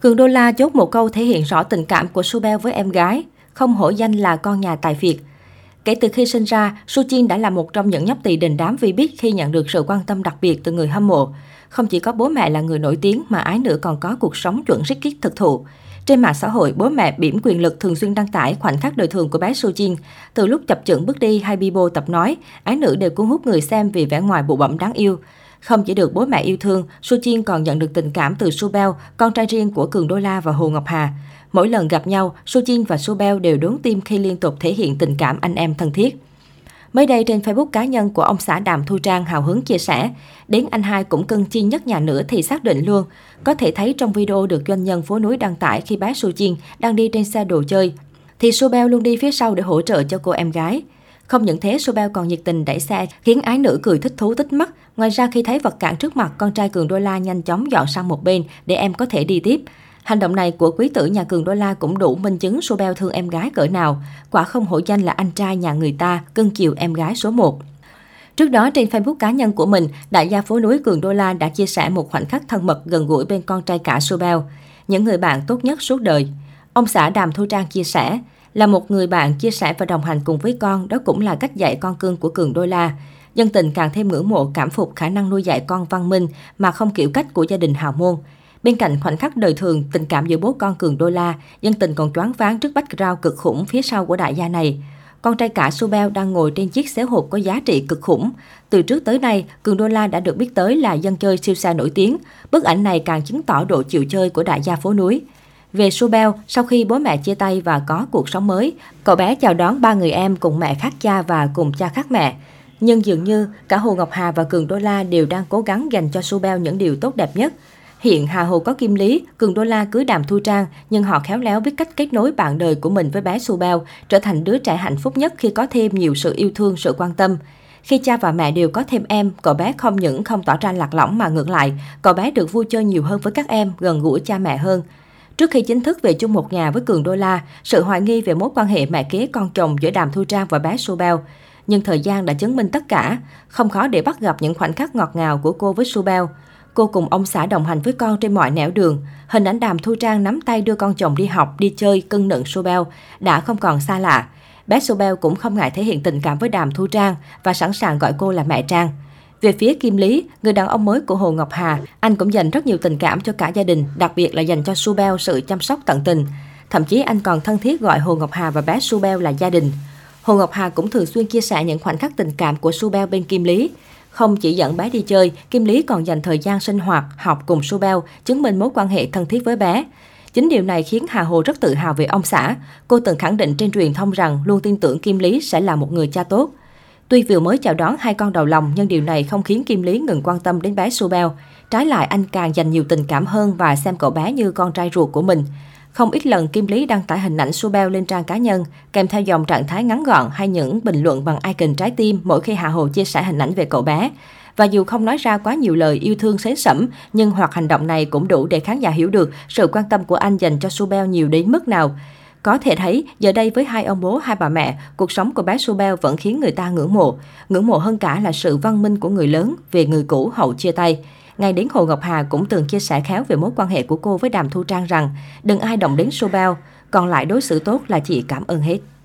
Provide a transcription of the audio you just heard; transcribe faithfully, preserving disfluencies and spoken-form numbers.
Cường Đô La chốt một câu thể hiện rõ tình cảm của Su-Bell với em gái, không hổ danh là con nhà tài phiệt. Kể từ khi sinh ra, Suchin đã là một trong những nhóc tỳ đình đám vi bít khi nhận được sự quan tâm đặc biệt từ người hâm mộ. Không chỉ có bố mẹ là người nổi tiếng mà ái nữ còn có cuộc sống chuẩn rít kít thực thụ. Trên mạng xã hội, bố mẹ bỉm quyền lực thường xuyên đăng tải khoảnh khắc đời thường của bé Suchin. Từ lúc chập chững bước đi hay bibo tập nói, ái nữ đều cuốn hút người xem vì vẻ ngoài bụ bẫm đáng yêu. Không chỉ được bố mẹ yêu thương, Suchin còn nhận được tình cảm từ Su-Bell, con trai riêng của Cường Đô La và Hồ Ngọc Hà. Mỗi lần gặp nhau, Suchin và Su-Bell đều đốn tim khi liên tục thể hiện tình cảm anh em thân thiết. Mới đây trên Facebook cá nhân của ông xã Đàm Thu Trang hào hứng chia sẻ, đến anh hai cũng cưng chi nhất nhà nữa thì xác định luôn. Có thể thấy trong video được doanh nhân phố núi đăng tải khi bé Suchin đang đi trên xe đồ chơi, thì Su-Bell luôn đi phía sau để hỗ trợ cho cô em gái. Không những thế, Sobel còn nhiệt tình đẩy xe, khiến ái nữ cười thích thú tích mắt. Ngoài ra, khi thấy vật cản trước mặt, con trai Cường Đô La nhanh chóng dọn sang một bên để em có thể đi tiếp. Hành động này của quý tử nhà Cường Đô La cũng đủ minh chứng Sobel thương em gái cỡ nào. Quả không hổ danh là anh trai nhà người ta, cưng chiều em gái số một. Trước đó, trên Facebook cá nhân của mình, đại gia phố núi Cường Đô La đã chia sẻ một khoảnh khắc thân mật gần gũi bên con trai cả Sobel. Những người bạn tốt nhất suốt đời. Ông xã Đàm Thu Trang chia sẻ, là một người bạn chia sẻ và đồng hành cùng với con, đó cũng là cách dạy con cưng của Cường Đô La. Dân tình càng thêm ngưỡng mộ cảm phục khả năng nuôi dạy con văn minh mà không kiểu cách của gia đình hào môn. Bên cạnh khoảnh khắc đời thường, tình cảm giữa bố con Cường Đô La, dân tình còn choáng váng trước background cực khủng phía sau của đại gia này. Con trai cả Su-Bell đang ngồi trên chiếc xế hộp có giá trị cực khủng. Từ trước tới nay, Cường Đô La đã được biết tới là dân chơi siêu xe nổi tiếng. Bức ảnh này càng chứng tỏ độ chịu chơi của đại gia phố núi. Về Su-Bell, sau khi bố mẹ chia tay và có cuộc sống mới, cậu bé chào đón ba người em cùng mẹ khác cha và cùng cha khác mẹ. Nhưng dường như cả Hồ Ngọc Hà và Cường Đô La đều đang cố gắng dành cho Su-Bell những điều tốt đẹp nhất. Hiện Hà Hồ có Kim Lý, Cường Đô La cưới Đàm Thu Trang, nhưng họ khéo léo biết cách kết nối bạn đời của mình với bé Su-Bell, trở thành đứa trẻ hạnh phúc nhất khi có thêm nhiều sự yêu thương, sự quan tâm. Khi cha và mẹ đều có thêm em, cậu bé không những không tỏ ra lạc lõng mà ngược lại, cậu bé được vui chơi nhiều hơn với các em, gần gũi cha mẹ hơn. Trước khi chính thức về chung một nhà với Cường Đô La, sự hoài nghi về mối quan hệ mẹ kế con chồng giữa Đàm Thu Trang và bé Su-Bell. Nhưng thời gian đã chứng minh tất cả, không khó để bắt gặp những khoảnh khắc ngọt ngào của cô với Su-Bell. Cô cùng ông xã đồng hành với con trên mọi nẻo đường. Hình ảnh Đàm Thu Trang nắm tay đưa con chồng đi học, đi chơi, cưng nựng Su-Bell đã không còn xa lạ. Bé Su-Bell cũng không ngại thể hiện tình cảm với Đàm Thu Trang và sẵn sàng gọi cô là mẹ Trang. Về phía Kim Lý, người đàn ông mới của Hồ Ngọc Hà, anh cũng dành rất nhiều tình cảm cho cả gia đình, đặc biệt là dành cho Su-Bell sự chăm sóc tận tình. Thậm chí anh còn thân thiết gọi Hồ Ngọc Hà và bé Su-Bell là gia đình. Hồ Ngọc Hà cũng thường xuyên chia sẻ những khoảnh khắc tình cảm của Su-Bell bên Kim Lý. Không chỉ dẫn bé đi chơi, Kim Lý còn dành thời gian sinh hoạt, học cùng Su-Bell, chứng minh mối quan hệ thân thiết với bé. Chính điều này khiến Hà Hồ rất tự hào về ông xã. Cô từng khẳng định trên truyền thông rằng luôn tin tưởng Kim Lý sẽ là một người cha tốt. Tuy vừa mới chào đón hai con đầu lòng, nhưng điều này không khiến Kim Lý ngừng quan tâm đến bé Su-Bell. Trái lại, anh càng dành nhiều tình cảm hơn và xem cậu bé như con trai ruột của mình. Không ít lần, Kim Lý đăng tải hình ảnh Su-Bell lên trang cá nhân, kèm theo dòng trạng thái ngắn gọn hay những bình luận bằng icon trái tim mỗi khi Hà Hồ chia sẻ hình ảnh về cậu bé. Và dù không nói ra quá nhiều lời yêu thương sến sẩm, nhưng hoạt hành động này cũng đủ để khán giả hiểu được sự quan tâm của anh dành cho Su-Bell nhiều đến mức nào. Có thể thấy, giờ đây với hai ông bố, hai bà mẹ, cuộc sống của bé Su-Bell vẫn khiến người ta ngưỡng mộ. Ngưỡng mộ hơn cả là sự văn minh của người lớn về người cũ hậu chia tay. Ngay đến Hồ Ngọc Hà cũng từng chia sẻ khéo về mối quan hệ của cô với Đàm Thu Trang rằng đừng ai động đến Su-Bell, còn lại đối xử tốt là chị cảm ơn hết.